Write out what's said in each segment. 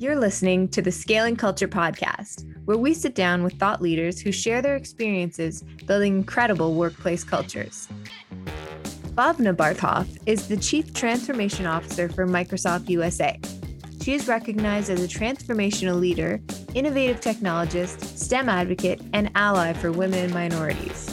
You're listening to the Scaling Culture Podcast, where we sit down with thought leaders who share their experiences building incredible workplace cultures. Bhavna Barthoff is the Chief Transformation Officer for Microsoft USA. She is recognized as a transformational leader, innovative technologist, STEM advocate, and ally for women and minorities.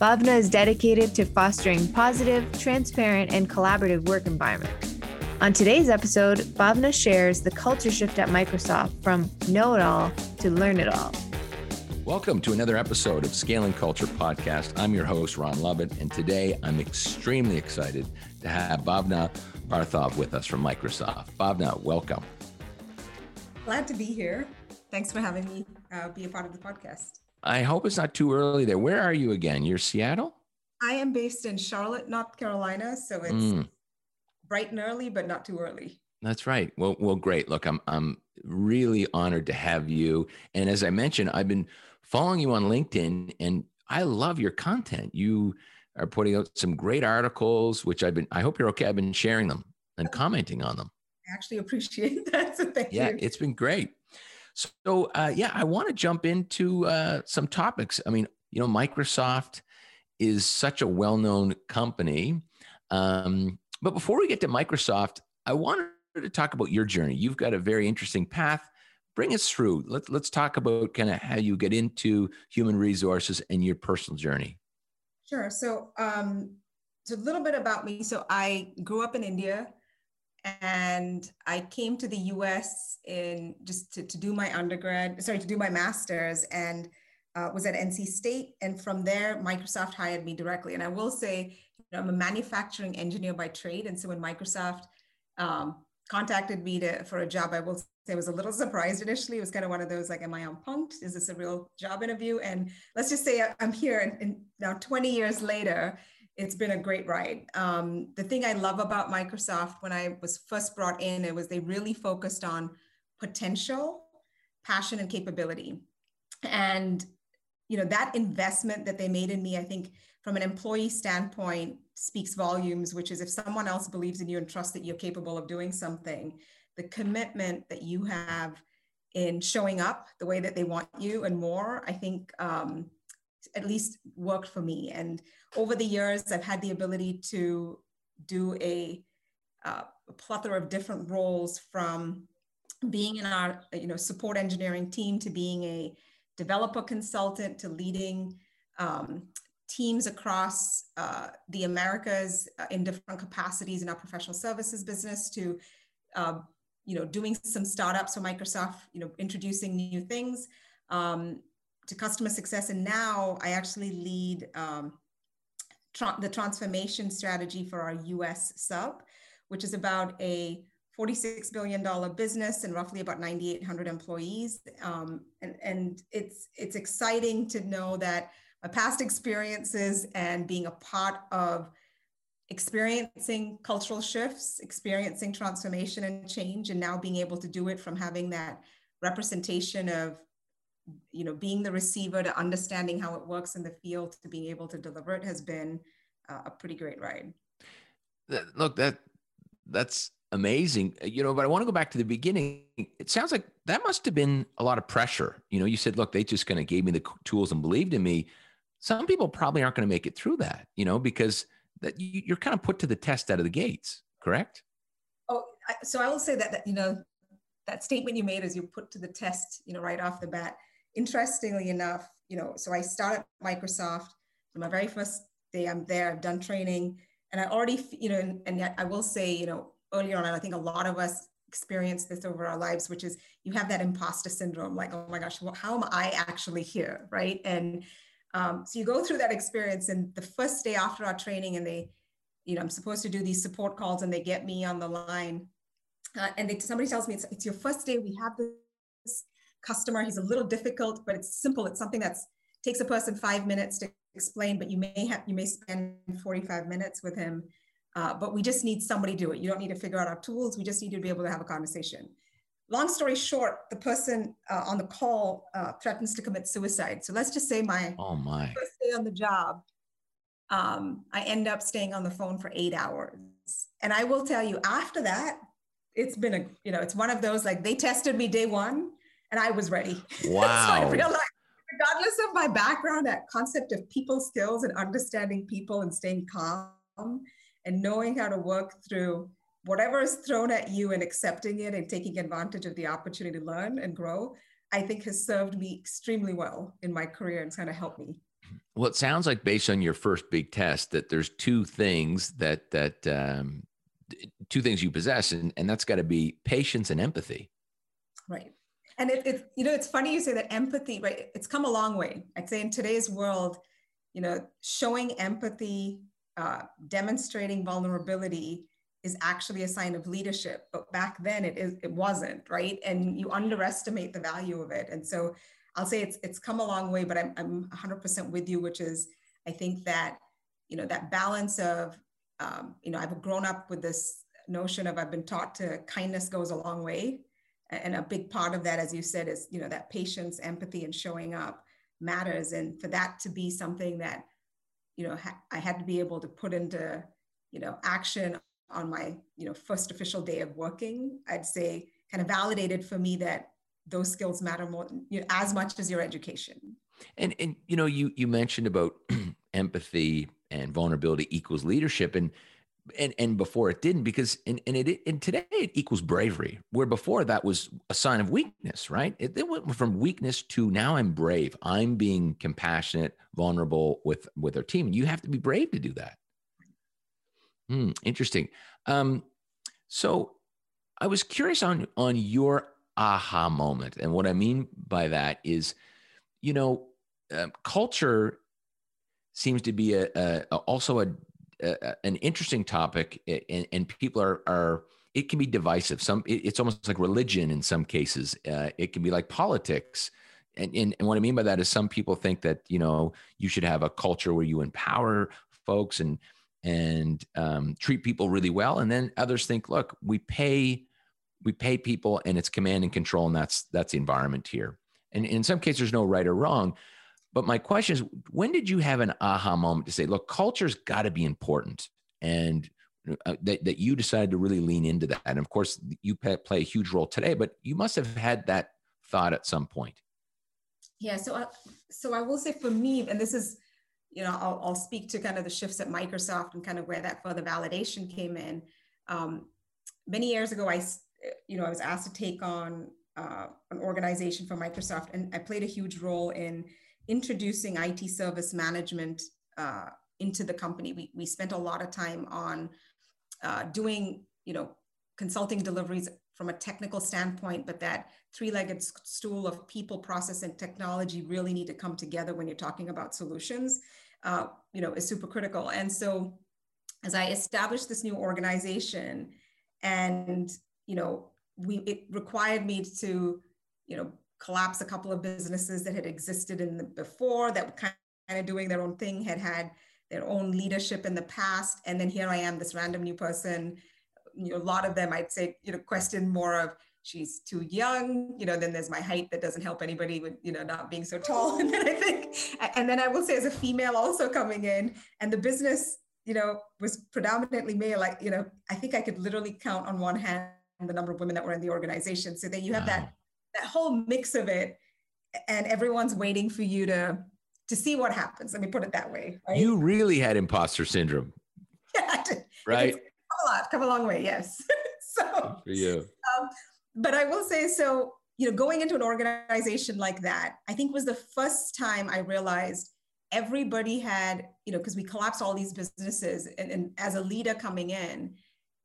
Bhavna is dedicated to fostering positive, transparent, and collaborative work environments. On today's episode, Bhavna shares the culture shift at Microsoft from know-it-all to learn-it-all. Welcome to another episode of Scaling Culture Podcast. I'm your host, Ron Lovett, and today I'm extremely excited to have Bhavna Barthoff with us from Microsoft. Bhavna, welcome. Glad to be here. Thanks for having me be a part of the podcast. I hope it's not too early there. Where are you again? You're Seattle? I am based in Charlotte, North Carolina, so it's bright and early, but not too early. That's right. Well, great. Look, I'm really honored to have you. And as I mentioned, I've been following you on LinkedIn, and I love your content. You are putting out some great articles, which I hope you're okay. I've been sharing them and commenting on them. I actually appreciate that. So thank you. Yeah, it's been great. So I want to jump into some topics. I mean, you know, Microsoft is such a well-known company. But before we get to Microsoft, I wanted to talk about your journey. You've got a very interesting path. Bring us through. Let's talk about kind of how you get into human resources and your personal journey. Sure. So, so a little bit about me. So I grew up in India, and I came to the U.S. to do my master's, and was at NC State. And from there, Microsoft hired me directly. And I will say, I'm a manufacturing engineer by trade. And so when Microsoft contacted me for a job, I will say I was a little surprised initially. It was kind of one of those, like, am I on punked? Is this a real job interview? And let's just say I'm here. And now 20 years later, it's been a great ride. The thing I love about Microsoft when I was first brought in, it was they really focused on potential, passion, and capability. And that investment that they made in me, I think, from an employee standpoint, speaks volumes, which is if someone else believes in you and trusts that you're capable of doing something, the commitment that you have in showing up the way that they want you and more, I think at least worked for me. And over the years, I've had the ability to do a plethora of different roles, from being in our support engineering team to being a developer consultant to leading teams across the Americas in different capacities in our professional services business to, doing some startups for Microsoft, introducing new things to customer success. And now I actually lead the transformation strategy for our US sub, which is about a $46 billion business and roughly about 9,800 employees. And it's exciting to know that my past experiences and being a part of experiencing cultural shifts, experiencing transformation and change, and now being able to do it from having that representation of, being the receiver to understanding how it works in the field to being able to deliver it has been a pretty great ride. Look, that's amazing. But I want to go back to the beginning. It sounds like that must have been a lot of pressure. You said, look, they just kind of gave me the tools and believed in me. Some people probably aren't going to make it through that, because that you're kind of put to the test out of the gates, correct? Oh, so I will say that that statement you made is you put to the test, right off the bat. Interestingly enough, so I started Microsoft. My very first day I'm there, I've done training, and I already, and yet I will say, earlier on, and I think a lot of us experience this over our lives, which is you have that imposter syndrome, like, oh my gosh, how am I actually here, right? And so you go through that experience, and the first day after our training, and they, I'm supposed to do these support calls, and they get me on the line, and somebody tells me, it's your first day, we have this customer, he's a little difficult, but it's simple, it's something that takes a person 5 minutes to explain, but you may spend 45 minutes with him. But we just need somebody to do it. You don't need to figure out our tools. We just need to be able to have a conversation. Long story short, the person on the call threatens to commit suicide. So let's just say my first day on the job, I end up staying on the phone for 8 hours. And I will tell you, after that, it's been a, you know, it's one of those, like, they tested me day one and I was ready. Wow. So I realized, regardless of my background, that concept of people skills and understanding people and staying calm and knowing how to work through whatever is thrown at you and accepting it and taking advantage of the opportunity to learn and grow, I think has served me extremely well in my career and kind of helped me. Well, it sounds like based on your first big test that there's two things that, two things you possess, and that's got to be patience and empathy. Right. And it, you know, it's funny you say that empathy, right? It's come a long way. I'd say in today's world, you know, showing empathy, demonstrating vulnerability is actually a sign of leadership. But back then it wasn't, right? And you underestimate the value of it. And so I'll say it's come a long way, but I'm 100% with you, which is, I think that, you know, that balance of, you know, I've grown up with this notion of, I've been taught to kindness goes a long way. And a big part of that, as you said, is, you know, that patience, empathy, and showing up matters. And for that to be something that, you know, I had to be able to put into, you know, action on my, you know, first official day of working, I'd say kind of validated for me that those skills matter more, you know, as much as your education. And you know, you mentioned about empathy and vulnerability equals leadership, and before it didn't, because and today it equals bravery, where before that was a sign of weakness, right? It went from weakness to now I'm brave. I'm being compassionate, vulnerable with our team. You have to be brave to do that. Interesting. So I was curious on your aha moment. And what I mean by that is, you know, culture seems to be also an interesting topic, and people are it can be divisive. It's almost like religion in some cases. It can be like politics. And what I mean by that is some people think that, you know, you should have a culture where you empower folks and treat people really well. And then others think, look, we pay people and it's command and control. And that's the environment here. And in some cases, there's no right or wrong. But my question is, when did you have an aha moment to say, look, culture's got to be important, and that you decided to really lean into that? And of course, you play a huge role today, but you must have had that thought at some point. Yeah. So I will say for me, and this is, you know, I'll speak to kind of the shifts at Microsoft and kind of where that further validation came in. Many years ago, I was asked to take on an organization for Microsoft, and I played a huge role in introducing IT service management into the company. We spent a lot of time on doing, you know, consulting deliveries from a technical standpoint, but that three-legged stool of people, process, and technology really need to come together when you're talking about solutions, you know, is super critical. And so as I established this new organization, and, you know, it required me to, you know, collapse a couple of businesses that had existed before that were kind of doing their own thing, had their own leadership in the past. And then here I am, this random new person. You know, a lot of them, I'd say, you know, question more of, she's too young, you know, then there's my height that doesn't help anybody with, you know, not being so tall. And then I will say, as a female also coming in, and the business, you know, was predominantly male, like, you know, I think I could literally count on one hand the number of women that were in the organization. So then you have that whole mix of it, and everyone's waiting for you to see what happens. Let me put it that way. Right? You really had imposter syndom. Yeah, right? Come a long way, yes. So, for you. But I will say, so, you know, going into an organization like that, I think was the first time I realized everybody had, you know, because we collapsed all these businesses, and as a leader coming in,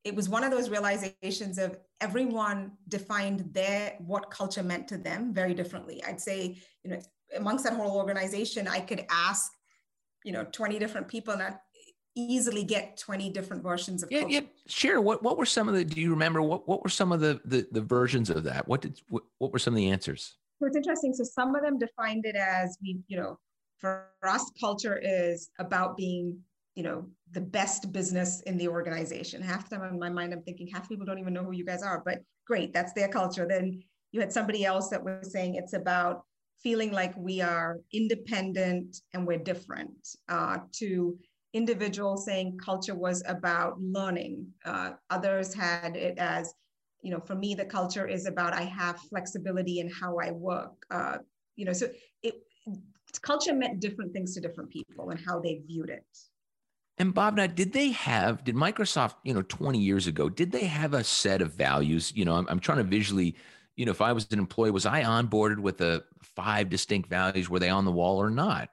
it was one of those realizations of everyone defined what culture meant to them very differently. I'd say, you know, amongst that whole organization, I could ask, you know, 20 different people, and I'd easily get 20 different versions of culture. Yeah. Share what were some of the, do you remember what were some of the versions of that? What were some of the answers? So it's interesting. So some of them defined it as, we, you know, for us, culture is about being, you know, the best business in the organization. Half the time in my mind, I'm thinking half people don't even know who you guys are, but great, that's their culture. Then you had somebody else that was saying it's about feeling like we are independent and we're different, to individuals saying culture was about learning. Others had it as you know, for me, the culture is about I have flexibility in how I work. You know, so culture meant different things to different people and how they viewed it. And Bhavna, did Microsoft, you know, 20 years ago, did they have a set of values? You know, I'm trying to visually, you know, if I was an employee, was I onboarded with a 5 distinct values? Were they on the wall or not?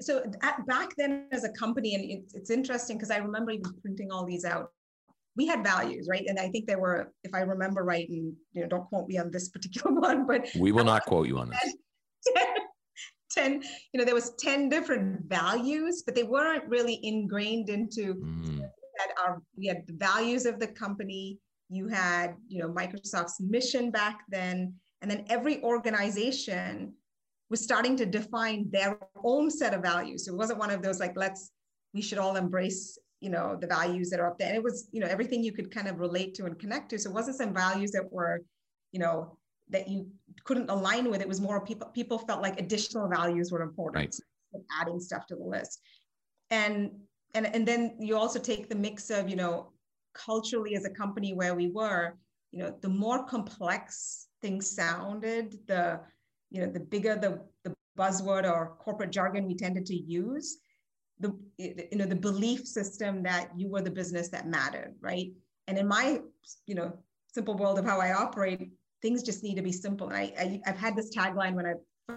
So back then as a company, and it's interesting because I remember even printing all these out. We had values, right? And I think there were, if I remember right, and you know, don't quote me on this particular one, but we will not quote you on this. 10, you know, there was 10 different values, but they weren't really ingrained into that. We had the values of the company. You had, you know, Microsoft's mission back then, and then every organization was starting to define their own set of values. So it wasn't one of those like, we should all embrace, you know, the values that are up there. And it was, you know, everything you could kind of relate to and connect to. So it wasn't some values that were, you know, that you couldn't align with. It was more people felt like additional values were important, right? So adding stuff to the list. And then you also take the mix of, you know, culturally as a company where we were, you know, the more complex things sounded, the, you know, the bigger the buzzword or corporate jargon we tended to use, the, you know, the belief system that you were the business that mattered, right? And in my, you know, simple world of how I operate, things just need to be simple. And I've had this tagline when I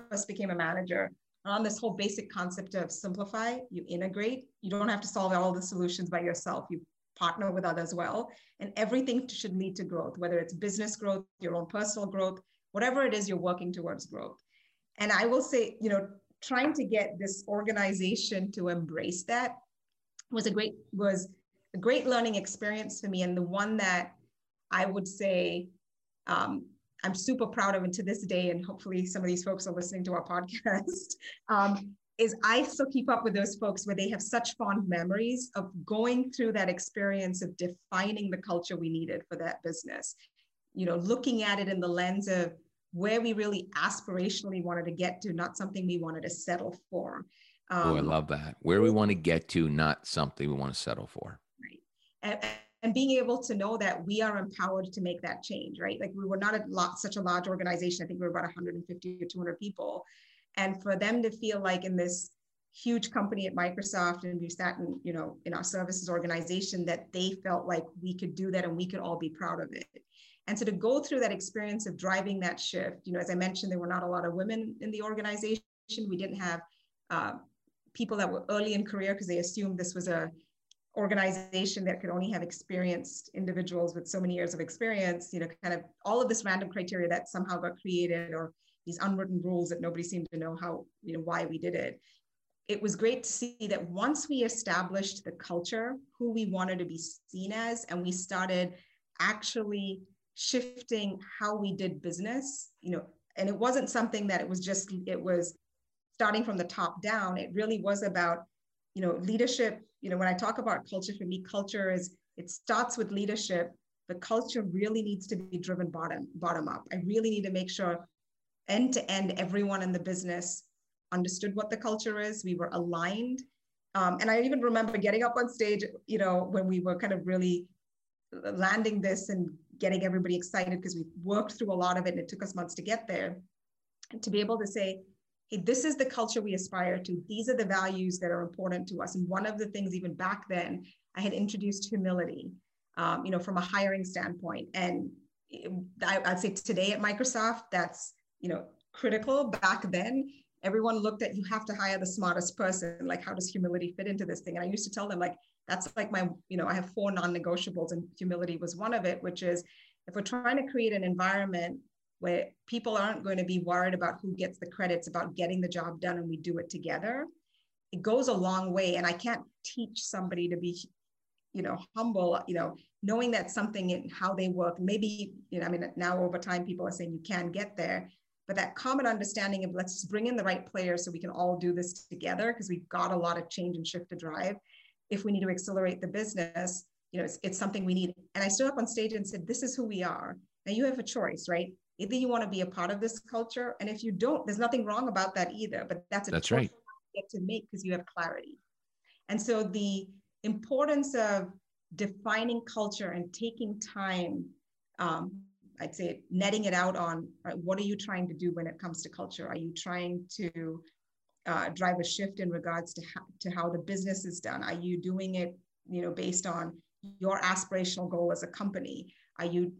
first became a manager on this whole basic concept of simplify, you integrate, you don't have to solve all the solutions by yourself. You partner with others well, and everything should lead to growth, whether it's business growth, your own personal growth, whatever it is you're working towards growth. And I will say, you know, trying to get this organization to embrace that was a great learning experience for me. And the one that I would say, I'm super proud of, and to this day, and hopefully some of these folks are listening to our podcast, is I still keep up with those folks where they have such fond memories of going through that experience of defining the culture we needed for that business. You know, looking at it in the lens of where we really aspirationally wanted to get to, not something we wanted to settle for. Oh, I love that. Where we want to get to, not something we want to settle for. Right. And being able to know that we are empowered to make that change, right? Like we were not such a large organization. I think we were about 150 or 200 people. And for them to feel like in this huge company at Microsoft, and we sat in, you know, in our services organization, that they felt like we could do that and we could all be proud of it. And so to go through that experience of driving that shift, you know, as I mentioned, there were not a lot of women in the organization. We didn't have people that were early in career because they assumed this was a organization that could only have experienced individuals with so many years of experience, you know, kind of all of this random criteria that somehow got created, or these unwritten rules that nobody seemed to know how, you know, why we did it. It was great to see that once we established the culture, who we wanted to be seen as, and we started actually shifting how we did business, you know, and it wasn't something that it was starting from the top down. It really was about, you know, leadership. You know, when I talk about culture, for me, culture is, it starts with leadership, but culture really needs to be driven bottom up. I really need to make sure end to end, everyone in the business understood what the culture is. We were aligned. And I even remember getting up on stage, you know, when we were kind of really landing this and getting everybody excited because we worked through a lot of it and it took us months to get there. And to be able to say, hey, this is the culture we aspire to. These are the values that are important to us. And one of the things, even back then, I had introduced humility, you know, from a hiring standpoint. And I'd say today at Microsoft, that's, you know, critical. Back then, everyone looked at, you have to hire the smartest person. Like, how does humility fit into this thing? And I used to tell them, like, that's like my, you know, I have 4 non-negotiables, and humility was one of it, which is if we're trying to create an environment where people aren't going to be worried about who gets the credits, about getting the job done, and we do it together, it goes a long way. And I can't teach somebody to be, you know, humble, you know, knowing that something in how they work, maybe, you know, I mean, now over time, people are saying you can get there, but that common understanding of let's just bring in the right players so we can all do this together, because we've got a lot of change and shift to drive. If we need to accelerate the business, you know, it's something we need. And I stood up on stage and said, this is who we are. Now you have a choice, right? Either you want to be a part of this culture, and if you don't, there's nothing wrong about that either, but that's choice, right, you get to make because you have clarity. And so the importance of defining culture and taking time I'd say netting it out on what are you trying to do when it comes to culture? Are you trying to drive a shift in regards to how the business is done? Are you doing it, based on your aspirational goal as a company? Are you,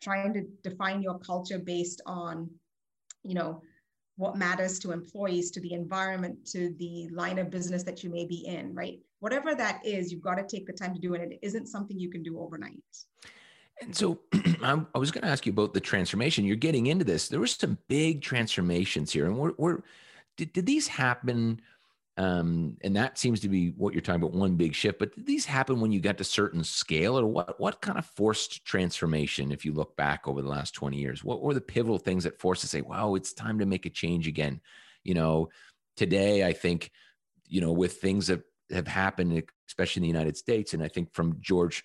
trying to define your culture based on, what matters to employees, to the environment, to the line of business that you may be in, right? Whatever that is, you've got to take the time to do it. It isn't something you can do overnight. And so I was going to ask you about the transformation. You're getting into this. There were some big transformations here. And did these happen? And that seems to be what you're talking about, one big shift. But did these happen when you got to certain scale, or what kind of forced transformation, if you look back over the last 20 years? What were the pivotal things that forced to say, wow, it's time to make a change again? Today, I think, with things that have happened, especially in the United States, and I think from George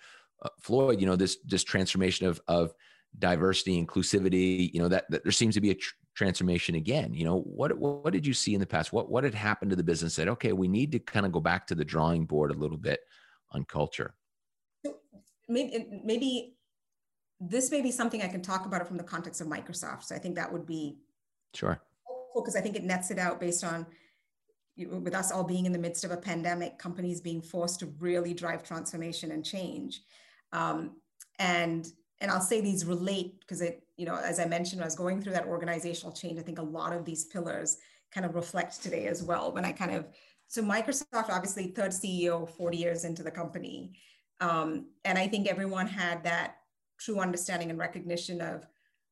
Floyd, this transformation of diversity, inclusivity, that there seems to be a transformation again. What did you see in the past? What had happened to the business that, okay, we need to kind of go back to the drawing board a little bit on culture? Maybe this may be something I can talk about it from the context of Microsoft. So I think that would be sure helpful, because I think it nets it out based on, with us all being in the midst of a pandemic, companies being forced to really drive transformation and change. And I'll say these relate because as I mentioned, when I was going through that organizational change, I think a lot of these pillars kind of reflect today as well. So Microsoft, obviously third CEO, 40 years into the company. And I think everyone had that true understanding and recognition of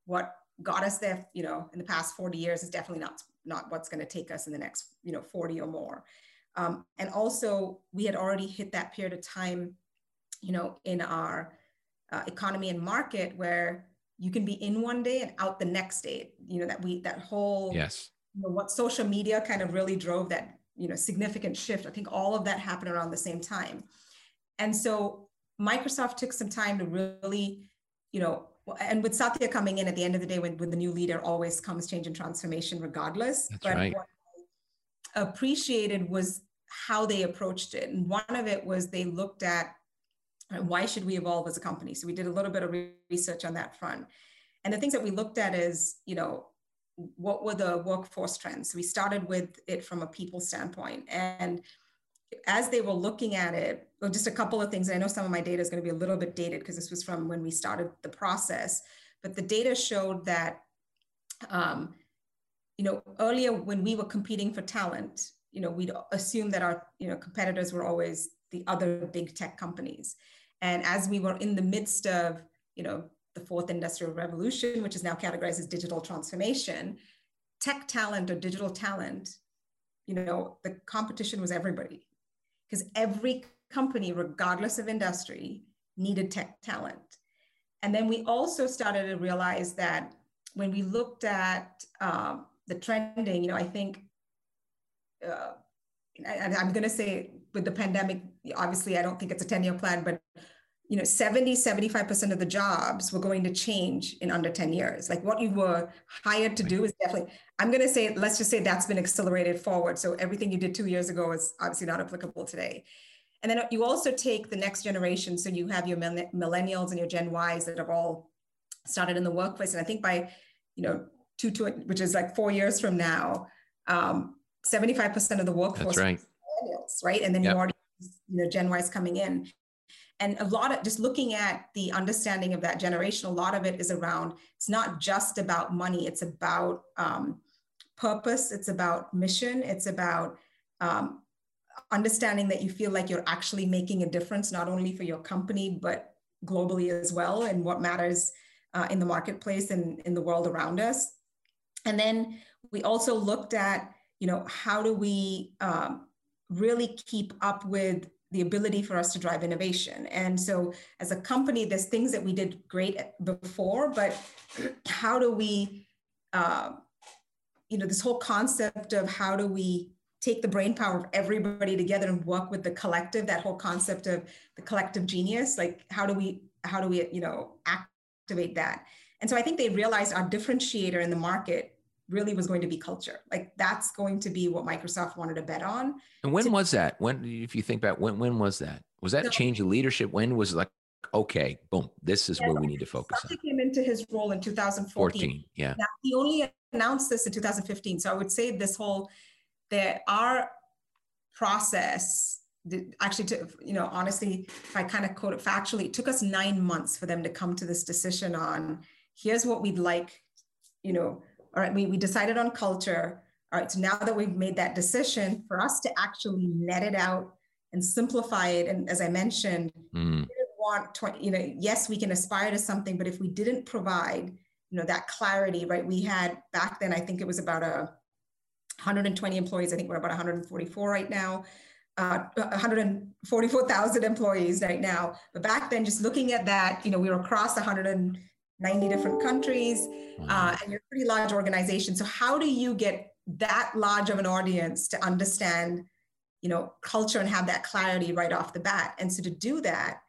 what got us there, in the past 40 years is definitely not what's going to take us in the next, 40 or more. And also we had already hit that period of time, in our economy and market where you can be in one day and out the next day, what social media kind of really drove that, significant shift. I think all of that happened around the same time. And so Microsoft took some time to really, and with Satya coming in at the end of the day, with the new leader always comes change and transformation regardless. That's but right. What I appreciated was how they approached it. And one of it was they looked at, why should we evolve as a company? So we did a little bit of research on that front. And the things that we looked at is, what were the workforce trends? So we started with it from a people standpoint. And as they were looking at it, well, just a couple of things, I know some of my data is going to be a little bit dated because this was from when we started the process, but the data showed that, earlier when we were competing for talent, we'd assume that our, competitors were always the other big tech companies. And as we were in the midst of, the fourth industrial revolution, which is now categorized as digital transformation, tech talent or digital talent, the competition was everybody, because every company, regardless of industry, needed tech talent. And then we also started to realize that when we looked at the trending, I think, and I'm going to say with the pandemic, obviously, I don't think it's a 10-year plan, but 75% of the jobs were going to change in under 10 years. Like what you were hired to do is definitely, let's just say that's been accelerated forward. So everything you did 2 years ago is obviously not applicable today. And then you also take the next generation. So you have your millennials and your Gen Ys that have all started in the workplace. And I think by, which is like 4 years from now, 75% of the workforce. That's right. Right? And then yep. You already, Gen Y's coming in. And a lot of just looking at the understanding of that generation, a lot of it is around, it's not just about money, it's about purpose, it's about mission, it's about understanding that you feel like you're actually making a difference, not only for your company, but globally as well, and what matters in the marketplace and in the world around us. And then we also looked at, how do we, really keep up with the ability for us to drive innovation. And so as a company, there's things that we did great before, but how do we, this whole concept of how do we take the brainpower of everybody together and work with the collective, that whole concept of the collective genius, like how do we, activate that? And so I think they realized our differentiator in the market really was going to be culture. Like that's going to be what Microsoft wanted to bet on. And when was that? When, if you think back, when was that? Was that change in leadership? When was it like, okay, boom, this is where we need to focus on. He came into his role in 2014. Yeah. Now, he only announced this in 2015. So I would say this whole, our process, actually, you know, honestly, if I kind of quote it factually, it took us 9 months for them to come to this decision on, here's what we'd like, you know, all right, we decided on culture. All right, so now that we've made that decision, for us to actually net it out and simplify it, and as I mentioned, we didn't want, you know, yes, we can aspire to something, but if we didn't provide, you know, that clarity, right? We had back then, I think it was about 120 employees. I think we're about 144 right now, 144,000 employees right now. But back then, just looking at that, you know, we were across 190 different countries, and you're a pretty large organization. So how do you get that large of an audience to understand, you know, culture and have that clarity right off the bat? And so to do that,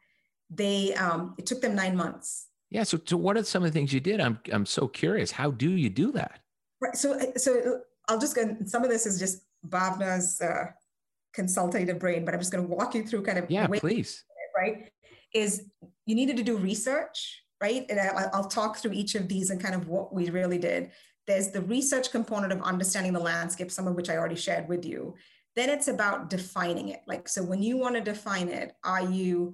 they, it took them 9 months. Yeah. So what are some of the things you did? I'm so curious. How do you do that? Right. So I'll just go, some of this is just Bhavna's consultative brain, but I'm just going to walk you through kind of, yeah, please. Right. Is you needed to do research, right? And I'll talk through each of these and kind of what we really did. There's the research component of understanding the landscape, some of which I already shared with you. Then it's about defining it. Like, so when you want to define it, you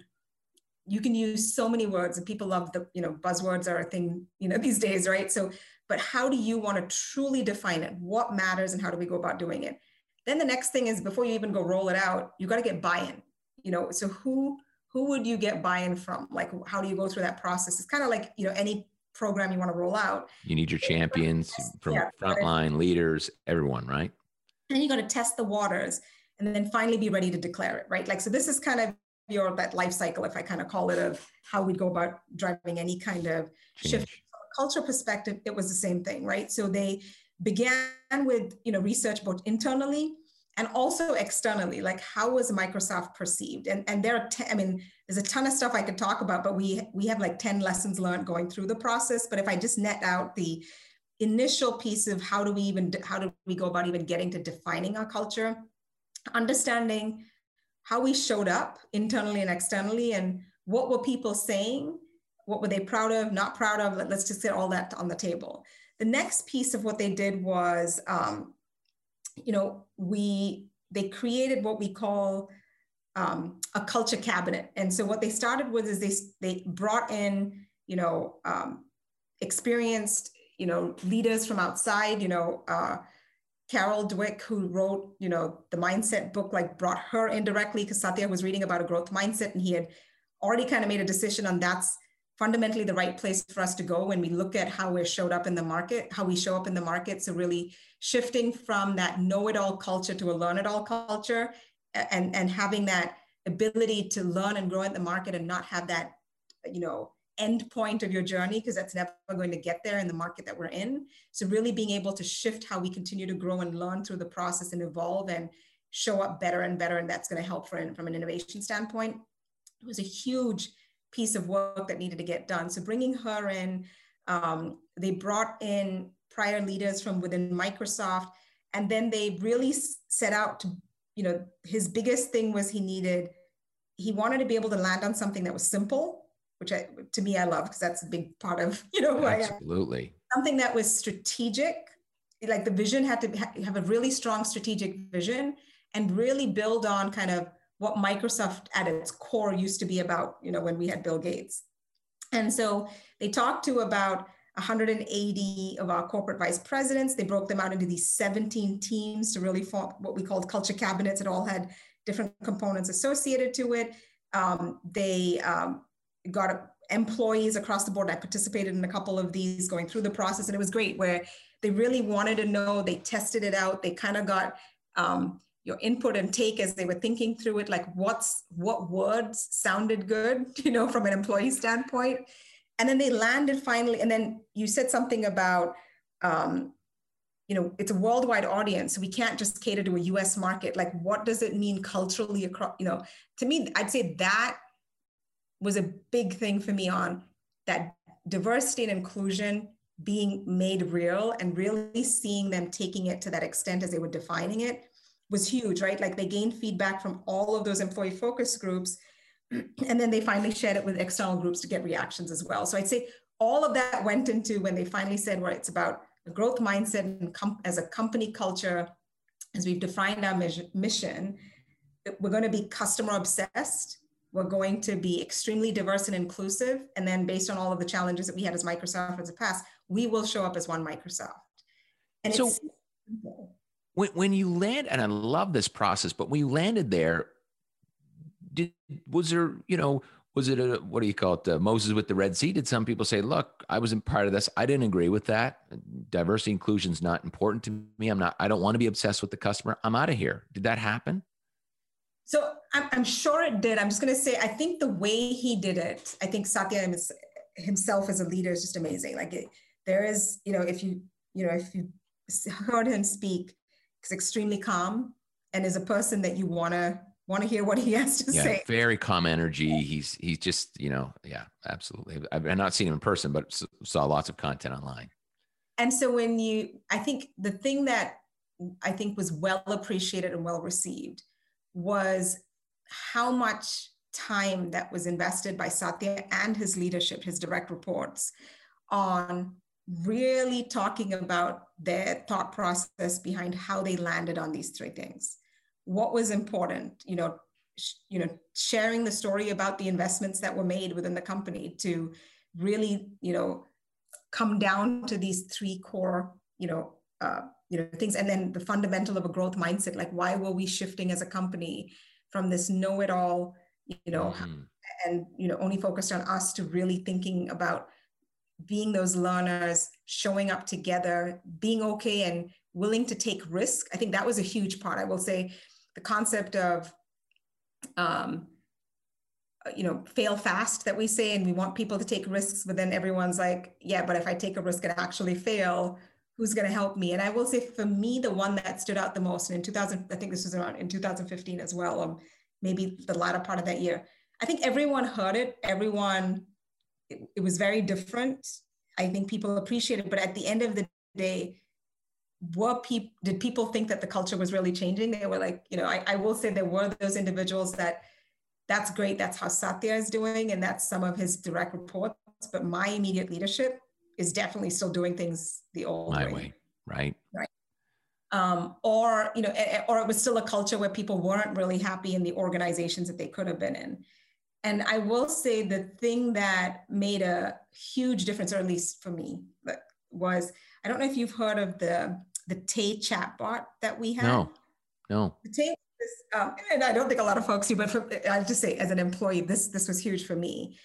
can use so many words, and people love the, you know, buzzwords are a thing, you know, these days, right? So, but how do you want to truly define it? What matters and how do we go about doing it? Then the next thing is, before you even go roll it out, you got to get buy-in, you know, so who would you get buy-in from? Like, how do you go through that process? It's kind of like, you know, any program you want to roll out. You need your champions, frontline leaders, everyone, right? And you got to test the waters and then finally be ready to declare it, right? Like, so this is kind of your, that life cycle, if I kind of call it, of how we go about driving any kind of shift. From a culture perspective, it was the same thing, right? So they began with, you know, research both internally and also externally, like how was Microsoft perceived? And there are, I mean, there's a ton of stuff I could talk about, but we have like 10 lessons learned going through the process. But if I just net out the initial piece of how do we go about even getting to defining our culture, understanding how we showed up internally and externally, and what were people saying, what were they proud of, not proud of, let's just get all that on the table. The next piece of what they did was, you know, they created what we call a culture cabinet. And so what they started with is they brought in, you know, experienced, you know, leaders from outside, you know, Carol Dweck, who wrote, you know, the mindset book, like brought her in directly because Satya was reading about a growth mindset and he had already kind of made a decision on that's fundamentally the right place for us to go when we look at how we showed up in the market, how we show up in the market. So really shifting from that know-it-all culture to a learn-it-all culture and having that ability to learn and grow in the market and not have that, you know, end point of your journey, because that's never going to get there in the market that we're in. So really being able to shift how we continue to grow and learn through the process and evolve and show up better and better. And that's going to help from an innovation standpoint. It was a huge piece of work that needed to get done. So bringing her in, they brought in prior leaders from within Microsoft, and then they really set out to, you know, his biggest thing was he wanted to be able to land on something that was simple, which to me I love, because that's a big part of, you know, who I am. Absolutely. Something that was strategic, like the vision had to have a really strong strategic vision and really build on kind of what Microsoft at its core used to be about, you know, when we had Bill Gates. And so they talked to about 180 of our corporate vice presidents. They broke them out into these 17 teams to really form what we called culture cabinets. It all had different components associated to it. They got employees across the board. I participated in a couple of these going through the process, and it was great where they really wanted to know, they tested it out. They kind of got your input and take as they were thinking through it, like what words sounded good, you know, from an employee standpoint. And then they landed finally. And then you said something about, you know, it's a worldwide audience. So we can't just cater to a US market. Like, what does it mean culturally across, you know, to me, I'd say that was a big thing for me on that diversity and inclusion being made real and really seeing them taking it to that extent as they were defining it was huge, right? Like they gained feedback from all of those employee focus groups And then they finally shared it with external groups to get reactions as well. So I'd say all of that went into when they finally said, well, it's about a growth mindset and as a company culture, as we've defined our mission, we're going to be customer obsessed. We're going to be extremely diverse and inclusive. And then based on all of the challenges that we had as Microsoft as a past, we will show up as one Microsoft. And so it's simple. When you land, and I love this process, but when you landed there, was there, you know, was it a, what do you call it? Moses with the Red Sea? Did some people say, look, I wasn't part of this. I didn't agree with that. Diversity inclusion is not important to me. I don't want to be obsessed with the customer. I'm out of here. Did that happen? So I'm sure it did. I'm just going to say, I think the way he did it, I think Satya himself as a leader is just amazing. Like there is, you know, if you heard him speak, he's extremely calm and is a person that you want to hear what he has to say. Very calm energy. He's just, you know, yeah, absolutely. I've not seen him in person, but saw lots of content online. And so I think the thing that I think was well appreciated and well received was how much time that was invested by Satya and his leadership, his direct reports, on really talking about their thought process behind how they landed on these three things. What was important, sharing the story about the investments that were made within the company to really, come down to these three core, things. And then the fundamental of a growth mindset, like why were we shifting as a company from this know-it-all, and, only focused on us to really thinking about being those learners, showing up together, being okay and willing to take risk. I think that was a huge part. I will say, the concept of, fail fast that we say, and we want people to take risks, but then everyone's like, yeah, but if I take a risk and actually fail, who's going to help me? And I will say for me, the one that stood out the most, and I think this was around in 2015 as well, or maybe the latter part of that year, I think everyone heard it. It was very different. I think people appreciated it, but at the end of the day, did people think that the culture was really changing? They were like, I will say there were those individuals that's great. That's how Satya is doing. And that's some of his direct reports. But my immediate leadership is definitely still doing things the old way. Right. Right. Or it was still a culture where people weren't really happy in the organizations that they could have been in. And I will say the thing that made a huge difference, or at least for me, was, I don't know if you've heard of the Tay chatbot that we had. No. The Tay, and I don't think a lot of folks do, but I'll just say as an employee, this was huge for me.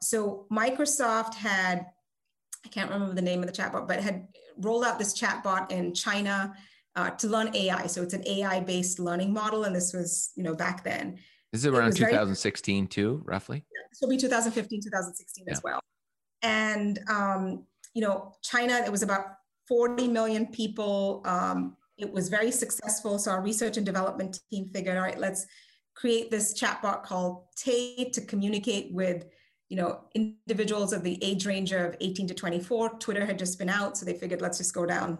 So Microsoft had, I can't remember the name of the chatbot, but had rolled out this chatbot in China to learn AI. So it's an AI-based learning model, and this was, back then. This is around 2016 too, roughly? Yeah, this will be 2015, 2016 as well. And, China, it was about 40 million people. It was very successful. So our research and development team figured, all right, let's create this chatbot called Tay to communicate with, individuals of the age range of 18 to 24. Twitter had just been out. So they figured, let's just go down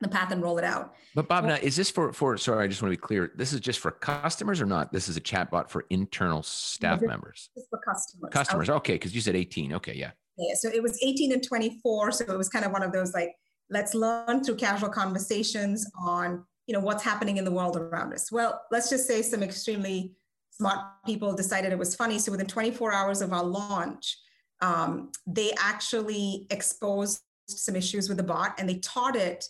the path and roll it out. But Bhavna, is this for, sorry, I just want to be clear. This is just for customers or not? This is a chatbot for internal staff members. It's for customers. Customers. Okay. Because you said 18. Okay. Yeah. Yeah, so it was 18 and 24. So it was kind of one of those, like, let's learn through casual conversations on, what's happening in the world around us. Well, let's just say some extremely smart people decided it was funny. So within 24 hours of our launch, they actually exposed some issues with the bot, and they taught it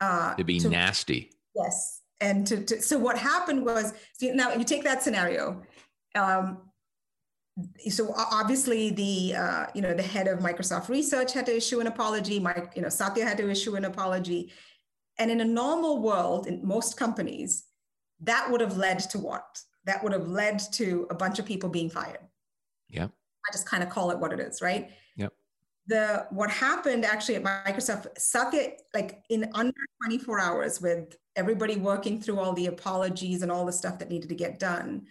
to be nasty. Yes. And so what happened was, now you take that scenario. So obviously the head of Microsoft Research had to issue an apology. Satya had to issue an apology. And in a normal world, in most companies, that would have led to what? That would have led to a bunch of people being fired. Yeah. I just kind of call it what it is, right? Yep. What happened actually at Microsoft, Satya, like in under 24 hours with everybody working through all the apologies and all the stuff that needed to get done,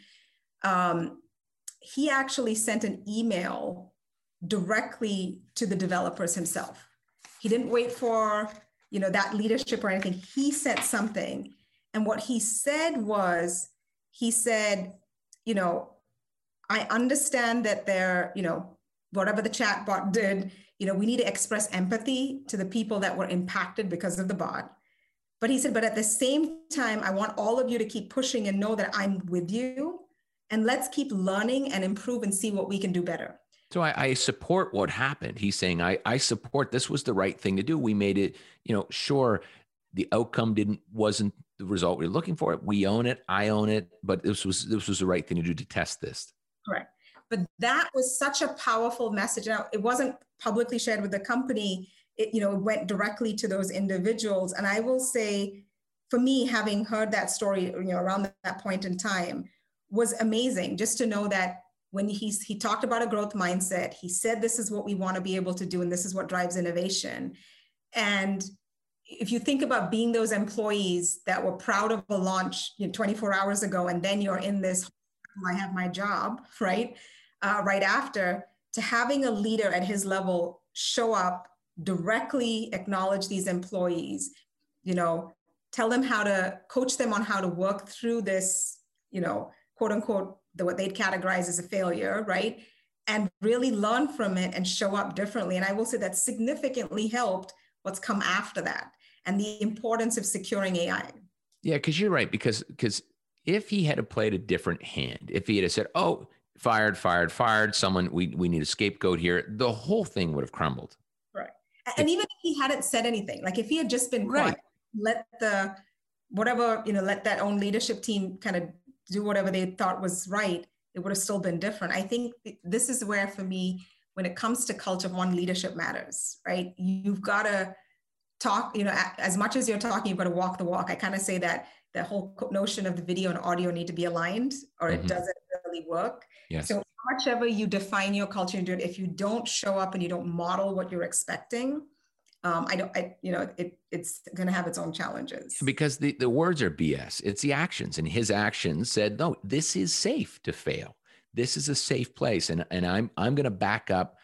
he actually sent an email directly to the developers himself. He didn't wait for, that leadership or anything. He sent something. And what he said was, I understand that they're, you know, whatever the chatbot did, you know, we need to express empathy to the people that were impacted because of the bot. But he said, but at the same time, I want all of you to keep pushing and know that I'm with you. And let's keep learning and improve and see what we can do better. So I support what happened. He's saying, I support, this was the right thing to do. We made it, you know, sure, the outcome wasn't the result we were looking for. We own it, I own it, but this was the right thing to do to test this. Correct. But that was such a powerful message. Now, it wasn't publicly shared with the company. It, you know, went directly to those individuals. And I will say, for me, having heard that story, you know, around that point in time, was amazing just to know that when he talked about a growth mindset, he said, this is what we want to be able to do. And this is what drives innovation. And if you think about being those employees that were proud of a launch, you know, 24 hours ago, and then you're in this, I have my job, right? Right after, to having a leader at his level show up, directly acknowledge these employees, you know, tell them how to coach them on how to work through this, you know, quote unquote, what they'd categorize as a failure, right? And really learn from it and show up differently. And I will say that significantly helped what's come after that and the importance of securing AI. Yeah, because you're right. Because if he had played a different hand, if he had said, oh, fired, someone, we need a scapegoat here, the whole thing would have crumbled. Right. And even if he hadn't said anything, like if he had just been quiet, let the, whatever, you know, let that own leadership team kind of do whatever they thought was right, it would have still been different. I think this is where, for me, when it comes to culture, one, leadership matters, right? You've got to talk, you know, as much as you're talking, you've got to walk the walk. I kind of say that the whole notion of the video and audio need to be aligned or it doesn't really work. Yes. So however you define your culture and do it, if you don't show up and you don't model what you're expecting, it's going to have its own challenges. Because the words are BS. It's the actions. And his actions said, no, this is safe to fail. This is a safe place. And I'm going to back up,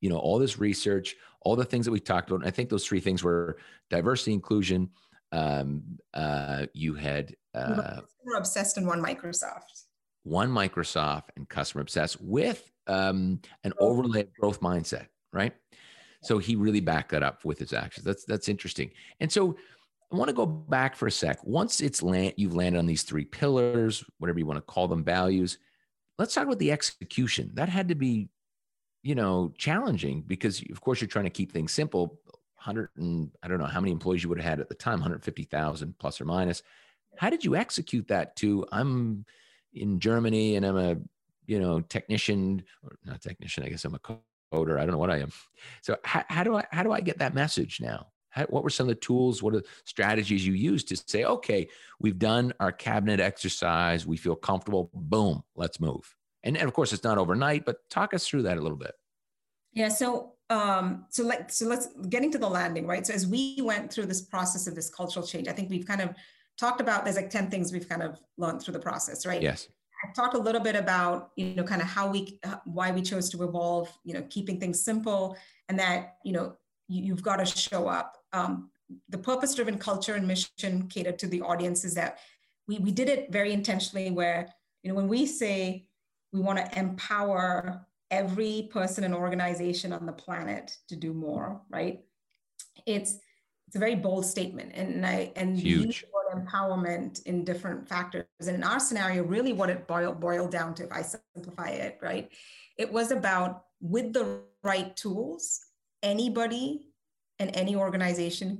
you know, all this research, all the things that we talked about. And I think those three things were diversity, inclusion. You had customer obsessed and one Microsoft and customer obsessed with an overlay of growth mindset, right? So he really backed that up with his actions. That's interesting. And so I want to go back for a sec. Once you've landed on these three pillars, whatever you want to call them, values, let's talk about the execution. That had to be, you know, challenging because of course you're trying to keep things simple. 100 and I don't know how many employees you would have had at the time, 150,000 plus or minus. How did you execute that to, I'm in Germany and I'm a, you know, technician or not technician, I guess I'm a coder. I don't know what I am. So how do I get that message now? What were some of the tools? What are the strategies you used to say, okay, we've done our cabinet exercise. We feel comfortable. Boom, let's move. And of course it's not overnight, but talk us through that a little bit. Yeah. So let's get into the landing, right? So as we went through this process of this cultural change, I think we've kind of talked about, there's like 10 things we've kind of learned through the process, right? Yes. I've talked a little bit about, you know, kind of why we chose to evolve, you know, keeping things simple and that, you know, you've got to show up. The purpose-driven culture and mission catered to the audiences that we did it very intentionally where, you know, when we say we want to empower every person and organization on the planet to do more, right? It's a very bold statement. And huge. Empowerment in different factors. And in our scenario, really what it boiled down to, if I simplify it, right? It was about, with the right tools, anybody and any organization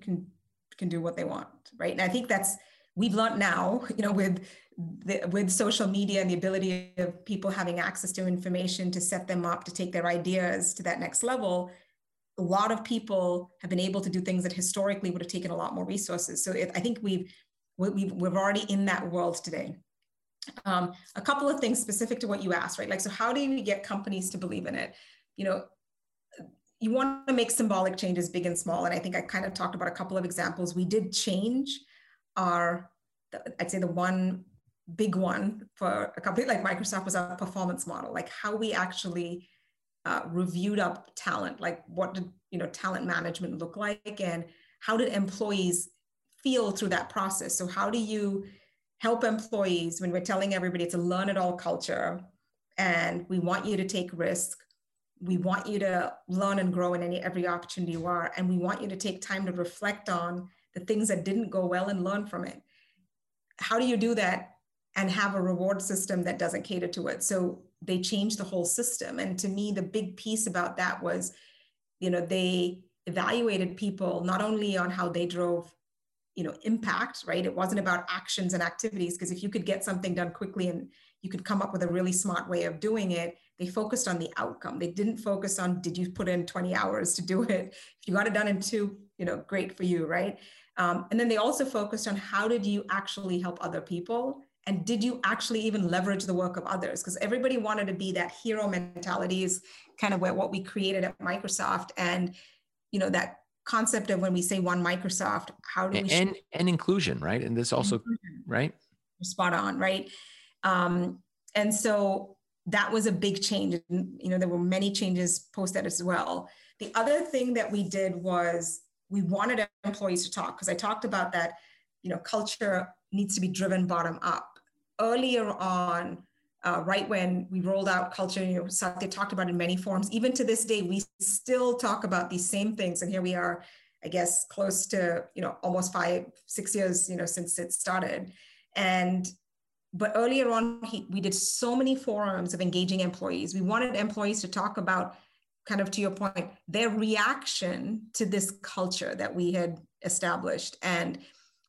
can do what they want, right? And I think that's, we've learned now, you know, with social media and the ability of people having access to information to set them up, to take their ideas to that next level, a lot of people have been able to do things that historically would have taken a lot more resources. So I think we're already in that world today. A couple of things specific to what you asked, right? Like, so how do we get companies to believe in it? You know, you want to make symbolic changes, big and small. And I think I kind of talked about a couple of examples. We did change I'd say the one big one for a company like Microsoft was our performance model, like how we actually reviewed up talent, like what did, you know, talent management look like and how did employees feel through that process? So how do you help employees when we're telling everybody it's a learn it all culture and we want you to take risk. We want you to learn and grow in every opportunity you are. And we want you to take time to reflect on the things that didn't go well and learn from it. How do you do that and have a reward system that doesn't cater to it? So they changed the whole system. And to me, the big piece about that was, you know, they evaluated people not only on how they drove, you know, impact, right? It wasn't about actions and activities, because if you could get something done quickly and you could come up with a really smart way of doing it, they focused on the outcome. They didn't focus on, did you put in 20 hours to do it? If you got it done in 2, you know, great for you, right? And then they also focused on how did you actually help other people? And did you actually even leverage the work of others? Because everybody wanted to be that hero mentality is kind of what we created at Microsoft. And, you know, that concept of when we say one Microsoft, how do we— And inclusion, right? And this also, right? You're spot on, right? And so that was a big change. You know, there were many changes post that as well. The other thing that we did was we wanted employees to talk, because I talked about that, you know, culture needs to be driven bottom up. Earlier on, right when we rolled out culture, you know, Satya talked about in many forms. Even to this day, we still talk about these same things. And here we are, I guess, close to, you know, almost 5-6 years, you know, since it started. But earlier on, we did so many forums of engaging employees. We wanted employees to talk about, kind of to your point, their reaction to this culture that we had established. And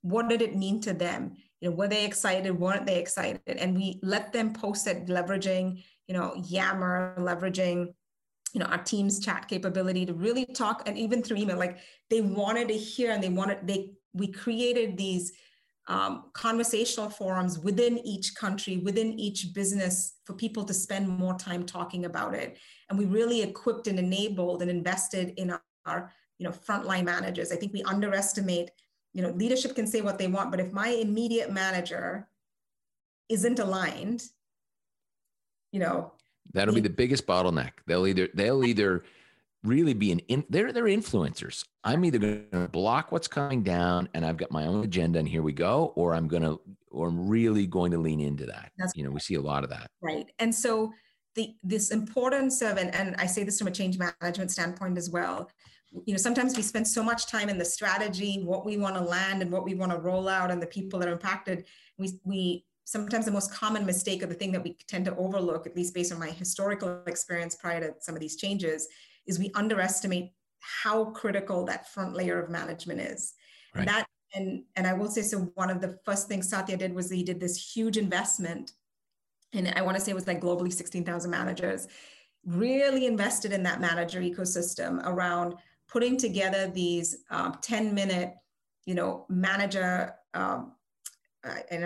what did it mean to them? You know, were they excited? Weren't they excited? And we let them post it, leveraging, you know, Yammer, leveraging, you know, our team's chat capability to really talk, and even through email, like they wanted to hear, and we created these conversational forums within each country, within each business, for people to spend more time talking about it. And we really equipped and enabled and invested in our, you know, frontline managers. I think we underestimate, you know, leadership can say what they want, but if my immediate manager isn't aligned, you know, that'll be the biggest bottleneck. They'll either really be they're influencers. I'm either going to block what's coming down and I've got my own agenda and here we go, or I'm really going to lean into that. That's, you know, we see a lot of that. Right. And so this importance of, and I say this from a change management standpoint as well, you know, sometimes we spend so much time in the strategy, what we want to land and what we want to roll out and the people that are impacted. We sometimes the most common mistake, or the thing that we tend to overlook, at least based on my historical experience prior to some of these changes, is we underestimate how critical that front layer of management is. Right. And I will say, so one of the first things Satya did was he did this huge investment. And I want to say it was like globally 16,000 managers, really invested in that manager ecosystem around putting together these 10-minute, you know, manager, and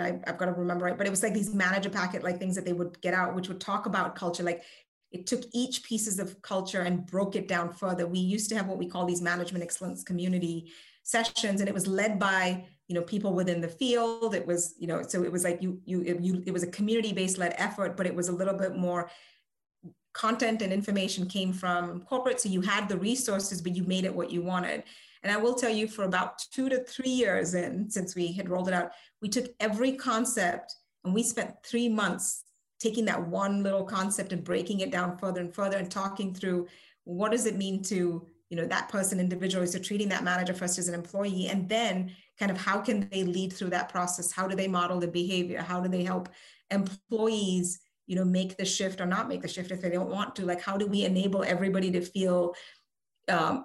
I've got to remember it, but it was like these manager packet, like things that they would get out, which would talk about culture. Like it took each pieces of culture and broke it down further. We used to have what we call these management excellence community sessions, and it was led by, you know, people within the field. It was, you know, so it was like it was a community-based led effort, but it was a little bit more content and information came from corporate. So you had the resources, but you made it what you wanted. And I will tell you, for about 2 to 3 years in, since we had rolled it out, we took every concept and we spent 3 months taking that one little concept and breaking it down further and further and talking through what does it mean to, you know, that person individually. So treating that manager first as an employee, and then kind of how can they lead through that process? How do they model the behavior? How do they help employees, you know, make the shift or not make the shift if they don't want to? Like, how do we enable everybody to feel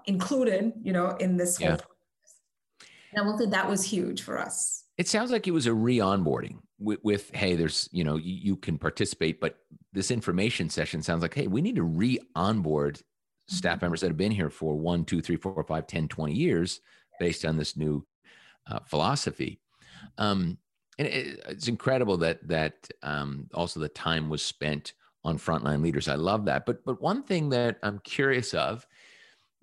included, you know, in this whole process? And I will say that was huge for us. It sounds like it was a re-onboarding with hey, there's, you know, you can participate, but this information session sounds like, hey, we need to re-onboard staff members that have been here for 1, 2, 3, 4, 5, 10, 20 years based on this new philosophy. And it's incredible that also the time was spent on frontline leaders. I love that. But one thing that I'm curious of,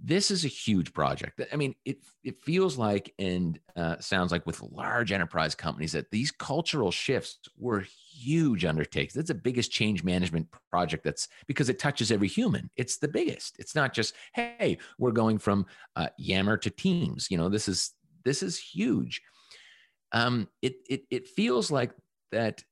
this is a huge project. I mean, it feels like and sounds like with large enterprise companies that these cultural shifts were huge undertakings. That's the biggest change management project because it touches every human. It's the biggest. It's not just, hey, we're going from Yammer to Teams. You know, this is huge. It feels like that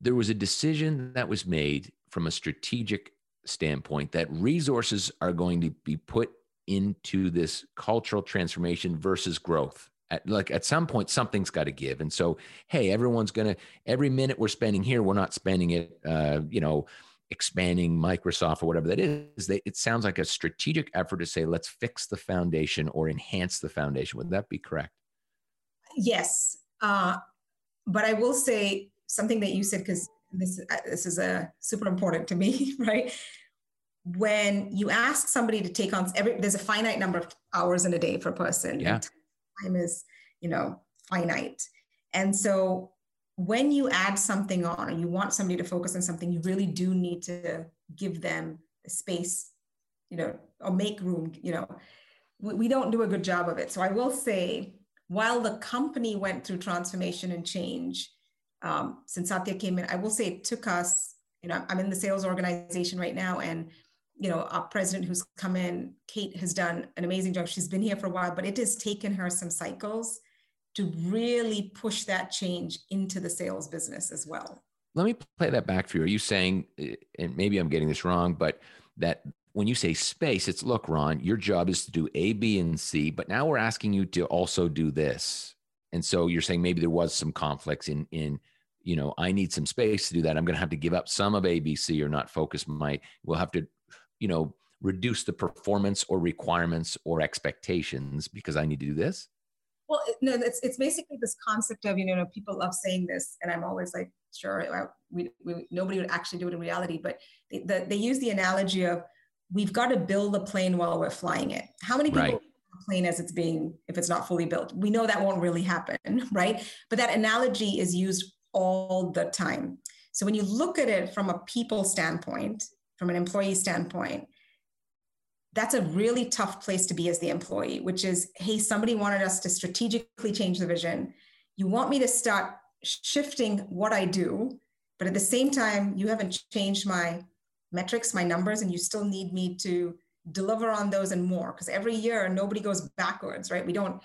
there was a decision that was made from a strategic standpoint that resources are going to be put into this cultural transformation versus growth. At some point, something's got to give. And so, hey, every minute we're spending here, we're not spending it, expanding Microsoft or whatever that is. It sounds like a strategic effort to say, let's fix the foundation or enhance the foundation. Would that be correct? Yes. But I will say something that you said, because this is super important to me, right? When you ask somebody to take on, there's a finite number of hours in a day for a person. Yeah. Time is, finite. And so when you add something on, or you want somebody to focus on something, you really do need to give them the space, or make room, we don't do a good job of it. So I will say, while the company went through transformation and change, since Satya came in, I will say it took us, I'm in the sales organization right now, and our president who's come in, Kate, has done an amazing job. She's been here for a while, but it has taken her some cycles to really push that change into the sales business as well. Let me play that back for you. Are you saying, and maybe I'm getting this wrong, but that when you say space, it's, look, Ron, your job is to do A, B, and C, but now we're asking you to also do this. And so you're saying maybe there was some conflicts in I need some space to do that. I'm going to have to give up some of A, B, C, or not focus we'll have to reduce the performance or requirements or expectations because I need to do this? Well, no, it's basically this concept of, people love saying this, and I'm always like, sure, nobody would actually do it in reality, but they use the analogy of, we've got to build the plane while we're flying it. How many people right. plane as it's being, if it's not fully built? We know that won't really happen, right? But that analogy is used all the time. So when you look at it from a people standpoint, from an employee standpoint, that's a really tough place to be as the employee, which is, hey, somebody wanted us to strategically change the vision. You want me to start shifting what I do, but at the same time, you haven't changed my metrics, my numbers, and you still need me to deliver on those and more, because every year nobody goes backwards, right? We don't,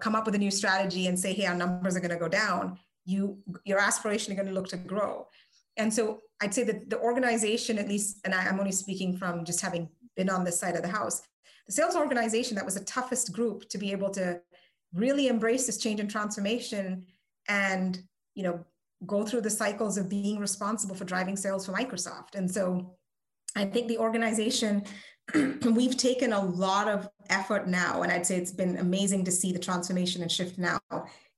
come up with a new strategy and say, hey, our numbers are going to go down. Your aspiration is going to look to grow. And so I'd say that the organization, at least, and I'm only speaking from just having been on this side of the house, the sales organization, that was the toughest group to be able to really embrace this change and transformation and, go through the cycles of being responsible for driving sales for Microsoft. And so I think the organization, we've taken a lot of effort now, and I'd say it's been amazing to see the transformation and shift now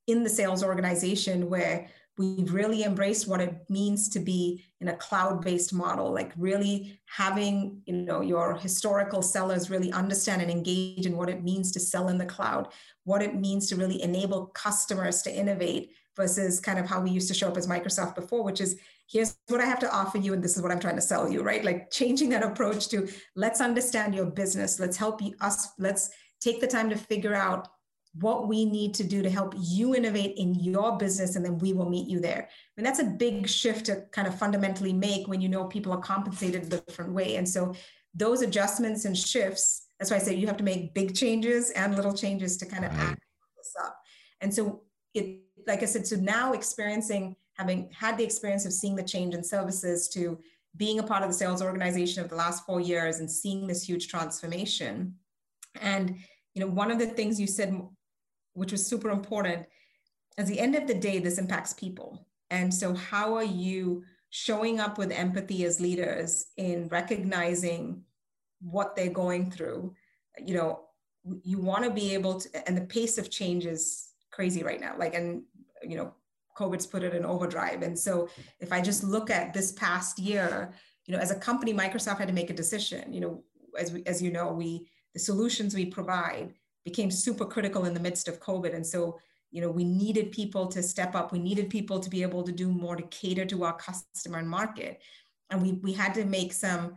in the sales organization, where we've really embraced what it means to be in a cloud-based model, like really having, your historical sellers really understand and engage in what it means to sell in the cloud, what it means to really enable customers to innovate, versus kind of how we used to show up as Microsoft before, which is, here's what I have to offer you, and this is what I'm trying to sell you, right? Like changing that approach to, let's understand your business, let's help us, let's take the time to figure out what we need to do to help you innovate in your business, and then we will meet you there. I mean, that's a big shift to kind of fundamentally make when people are compensated a different way. And so those adjustments and shifts, that's why I say you have to make big changes and little changes to kind of act this up. And so it, like I said, so now having had the experience of seeing the change in services to being a part of the sales organization of the last 4 years and seeing this huge transformation. And, one of the things you said, which was super important, at the end of the day, this impacts people. And so how are you showing up with empathy as leaders in recognizing what they're going through? You want to be able to, and the pace of change is crazy right now. Like, and, COVID's put it in overdrive. And so if I just look at this past year, as a company, Microsoft had to make a decision, the solutions we provide became super critical in the midst of COVID. And so, we needed people to step up. We needed people to be able to do more to cater to our customer and market. And we had to make some,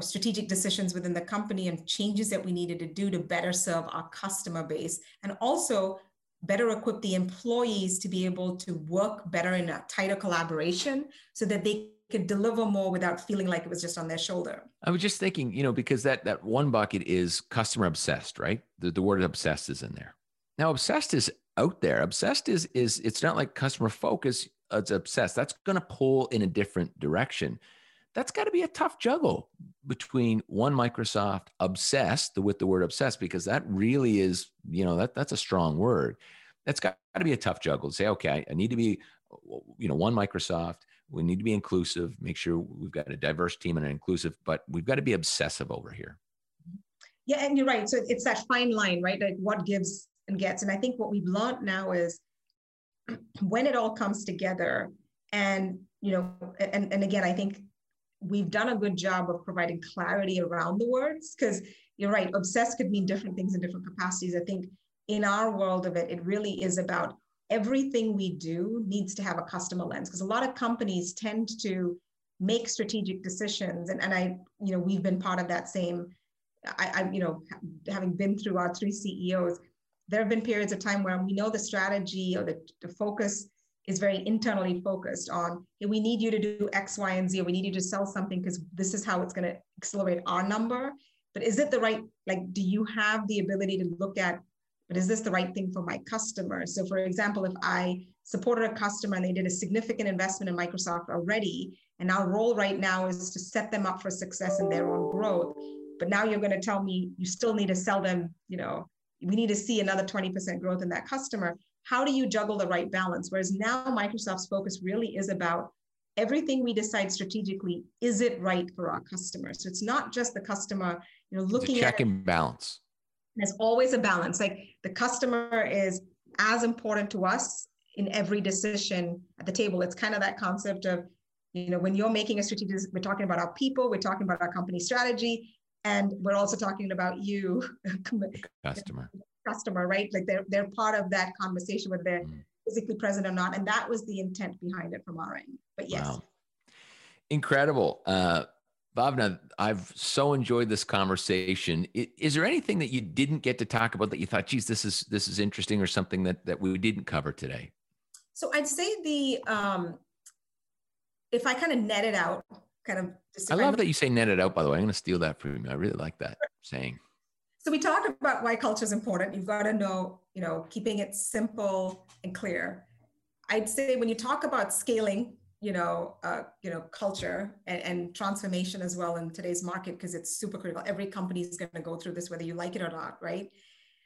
strategic decisions within the company and changes that we needed to do to better serve our customer base, and also better equip the employees to be able to work better in a tighter collaboration so that they could deliver more without feeling like it was just on their shoulder. I was just thinking, because that one bucket is customer obsessed, right? The word obsessed is in there. Now, obsessed is out there. Obsessed is it's not like customer focus, it's obsessed. That's going to pull in a different direction. That's got to be a tough juggle between one Microsoft obsessed with the word obsessed, because that really is, you know, that's a strong word. That's got to be a tough juggle to say, okay, I need to be, you know, one Microsoft. We need to be inclusive, make sure we've got a diverse team and an inclusive, but we've got to be obsessive over here. Yeah, and you're right. So it's that fine line, right? Like what gives and gets. And I think what we've learned now is when it all comes together and, you know, and again, I think we've done a good job of providing clarity around the words, because you're right, obsessed could mean different things in different capacities. I think in our world of it, it really is about everything we do needs to have a customer lens, because a lot of companies tend to make strategic decisions. And I, you know, we've been part of that same, I, you know, having been through our three CEOs, there have been periods of time where we know the strategy or the focus is very internally focused on, hey, we need you to do X, Y, and Z, or we need you to sell something because this is how it's going to accelerate our number. But is it the right, like, do you have the ability to look at, but is this the right thing for my customer? So for example, if I supported a customer and they did a significant investment in Microsoft already, and our role right now is to set them up for success in their own growth. But now you're going to tell me you still need to sell them, you know, we need to see another 20% growth in that customer. How do you juggle the right balance? Whereas now Microsoft's focus really is about everything we decide strategically, is it right for our customer? So it's not just the customer, you know, looking at it. Check and balance. There's always a balance. Like the customer is as important to us in every decision at the table. It's kind of that concept of, you know, when you're making a strategic, we're talking about our people, we're talking about our company strategy, and we're also talking about you, customer, right? Like they're part of that conversation, whether they're physically present or not. And that was the intent behind it from our end. But yes. Wow. Incredible. Bhavna, I've so enjoyed this conversation. Is there anything that you didn't get to talk about that you thought, geez, this is interesting, or something that we didn't cover today? So I'd say if I kind of net it out, I love that you say net it out, by the way. I'm going to steal that from you. I really like that saying. So we talked about why culture is important. You've got to know, you know, keeping it simple and clear. I'd say when you talk about scaling, you know, culture and transformation as well in today's market, because it's super critical. Every company is going to go through this, whether you like it or not, right?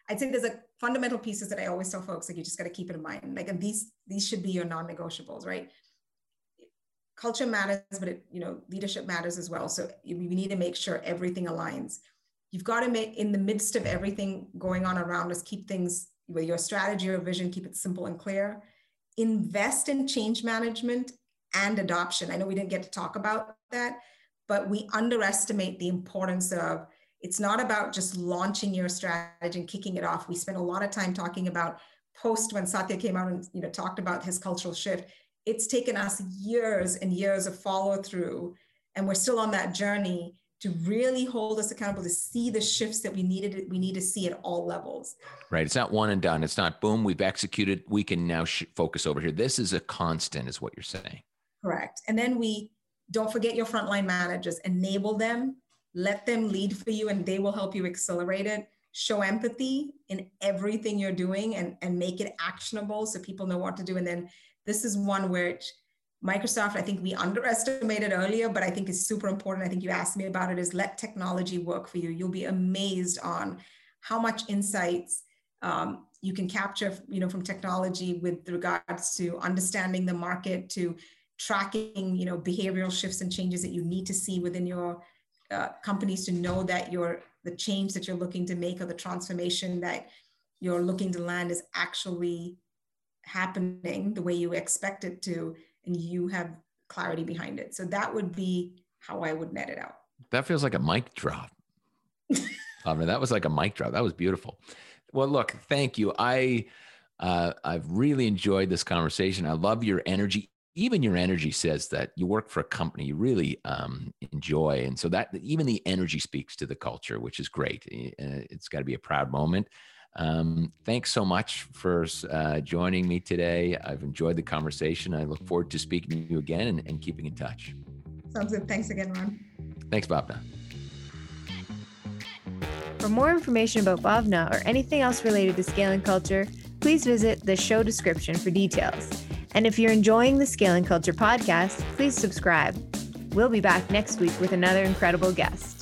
I'd say there's a fundamental pieces that I always tell folks, like you just got to keep it in mind. Like, and these should be your non-negotiables, right? Culture matters, but it, you know, leadership matters as well. So we need to make sure everything aligns. You've got to make, in the midst of everything going on around us, keep things with your strategy or vision, keep it simple and clear. Invest in change management and adoption. I know we didn't get to talk about that, but we underestimate the importance of, it's not about just launching your strategy and kicking it off. We spent a lot of time talking about post when Satya came out and, you know, talked about his cultural shift. It's taken us years and years of follow through, and we're still on that journey to really hold us accountable to see the shifts that we need to see at all levels. Right. It's not one and done. It's not, boom, we've executed. We can now focus over here. This is a constant, is what you're saying. Correct. And then we don't forget your frontline managers, enable them, let them lead for you, and they will help you accelerate it. Show empathy in everything you're doing and make it actionable so people know what to do. And then this is one which Microsoft, I think we underestimated earlier, but I think is super important. I think you asked me about it, is let technology work for you. You'll be amazed on how much insights you can capture, you know, from technology with regards to understanding the market, to tracking, you know, behavioral shifts and changes that you need to see within your companies to know that the change that you're looking to make or the transformation that you're looking to land is actually happening the way you expect it to, and you have clarity behind it. So that would be how I would net it out. That feels like a mic drop. I mean, that was like a mic drop. That was beautiful. Well, look, thank you. I've really enjoyed this conversation. I love your energy. Even your energy says that you work for a company you really enjoy. And so that even the energy speaks to the culture, which is great. It's got to be a proud moment. Thanks so much for joining me today. I've enjoyed the conversation. I look forward to speaking to you again and keeping in touch. Sounds good. Thanks again, Ron. Thanks, Bhavna. For more information about Bhavna or anything else related to scaling culture, please visit the show description for details. And if you're enjoying the Scaling Culture podcast, please subscribe. We'll be back next week with another incredible guest.